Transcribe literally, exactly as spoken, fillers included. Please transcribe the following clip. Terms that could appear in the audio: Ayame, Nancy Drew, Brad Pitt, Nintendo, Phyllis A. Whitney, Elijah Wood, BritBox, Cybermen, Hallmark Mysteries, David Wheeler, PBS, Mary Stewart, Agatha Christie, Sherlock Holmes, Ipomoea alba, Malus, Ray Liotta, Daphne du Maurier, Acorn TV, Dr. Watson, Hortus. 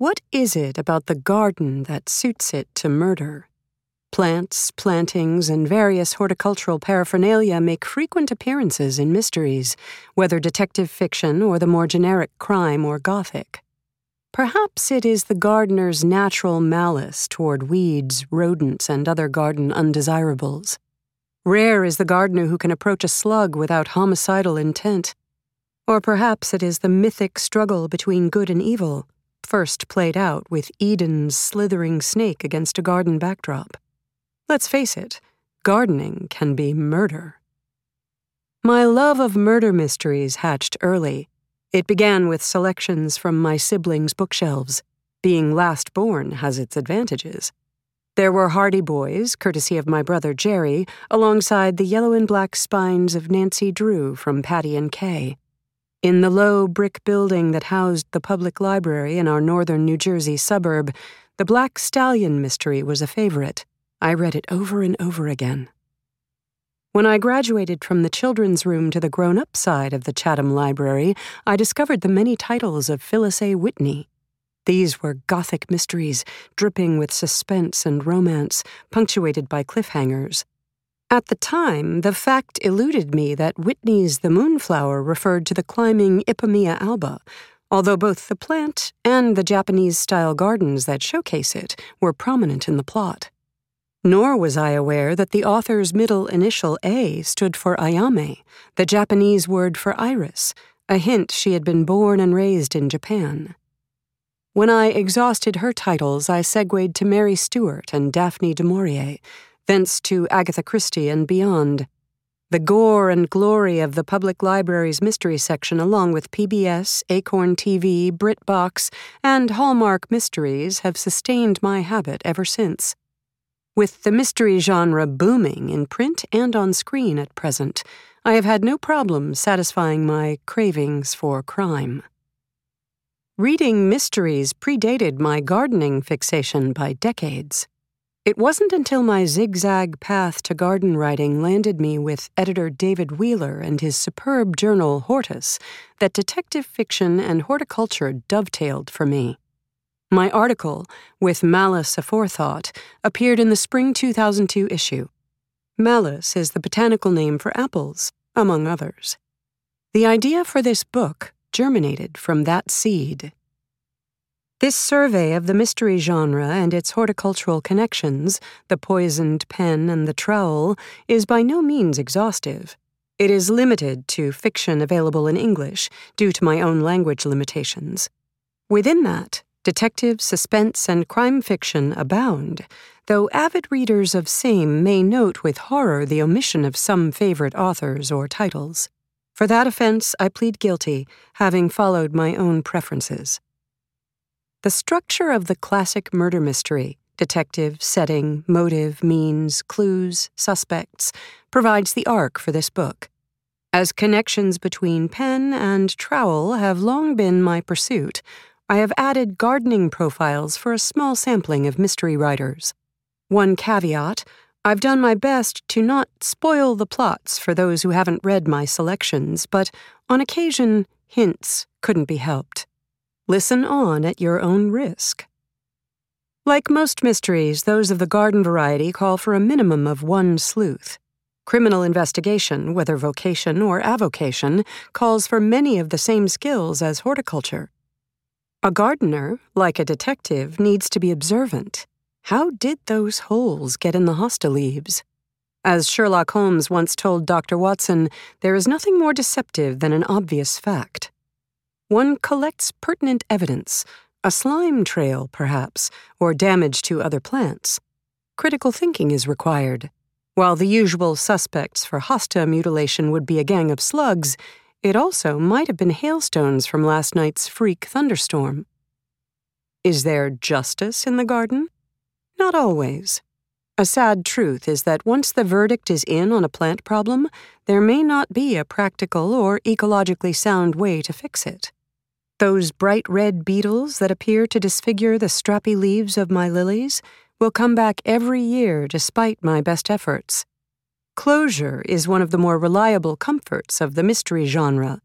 What is it about the garden that suits it to murder? Plants, plantings, and various horticultural paraphernalia make frequent appearances in mysteries, whether detective fiction or the more generic crime or gothic. Perhaps it is the gardener's natural malice toward weeds, rodents, and other garden undesirables. Rare is the gardener who can approach a slug without homicidal intent. Or perhaps it is the mythic struggle between good and evil, first played out with Eden's slithering snake against a garden backdrop. Let's face it, gardening can be murder. My love of murder mysteries hatched early. It began with selections from my siblings' bookshelves. Being last born has its advantages. There were Hardy Boys, courtesy of my brother Jerry, alongside the yellow and black spines of Nancy Drew from Patty and Kay. In the low brick building that housed the public library in our northern New Jersey suburb, the Black Stallion mystery was a favorite. I read it over and over again. When I graduated from the children's room to the grown-up side of the Chatham Library, I discovered the many titles of Phyllis A. Whitney. These were gothic mysteries, dripping with suspense and romance, punctuated by cliffhangers. At the time, the fact eluded me that Whitney's The Moonflower referred to the climbing Ipomoea alba, although both the plant and the Japanese-style gardens that showcase it were prominent in the plot. Nor was I aware that the author's middle initial A stood for Ayame, the Japanese word for iris, a hint she had been born and raised in Japan. When I exhausted her titles, I segued to Mary Stewart and Daphne du Maurier, thence to Agatha Christie and beyond. The gore and glory of the public library's mystery section, along with P B S, Acorn T V, BritBox, and Hallmark Mysteries, have sustained my habit ever since. With the mystery genre booming in print and on screen at present, I have had no problem satisfying my cravings for crime. Reading mysteries predated my gardening fixation by decades. It wasn't until my zigzag path to garden writing landed me with editor David Wheeler and his superb journal Hortus that detective fiction and horticulture dovetailed for me. My article, With Malus Aforethought, appeared in the spring two thousand two issue. Malus is the botanical name for apples, among others. The idea for this book germinated from that seed. This survey of the mystery genre and its horticultural connections, the poisoned pen and the trowel, is by no means exhaustive. It is limited to fiction available in English, due to my own language limitations. Within that, detective, suspense, and crime fiction abound, though avid readers of same may note with horror the omission of some favorite authors or titles. For that offense, I plead guilty, having followed my own preferences. The structure of the classic murder mystery, detective, setting, motive, means, clues, suspects, provides the arc for this book. As connections between pen and trowel have long been my pursuit, I have added gardening profiles for a small sampling of mystery writers. One caveat, I've done my best to not spoil the plots for those who haven't read my selections, but on occasion, hints couldn't be helped. Listen on at your own risk. Like most mysteries, those of the garden variety call for a minimum of one sleuth. Criminal investigation, whether vocation or avocation, calls for many of the same skills as horticulture. A gardener, like a detective, needs to be observant. How did those holes get in the hosta leaves? As Sherlock Holmes once told Doctor Watson, there is nothing more deceptive than an obvious fact. One collects pertinent evidence, a slime trail perhaps, or damage to other plants. Critical thinking is required. While the usual suspects for hosta mutilation would be a gang of slugs, it also might have been hailstones from last night's freak thunderstorm. Is there justice in the garden? Not always. A sad truth is that once the verdict is in on a plant problem, there may not be a practical or ecologically sound way to fix it. Those bright red beetles that appear to disfigure the strappy leaves of my lilies will come back every year despite my best efforts. Closure is one of the more reliable comforts of the mystery genre.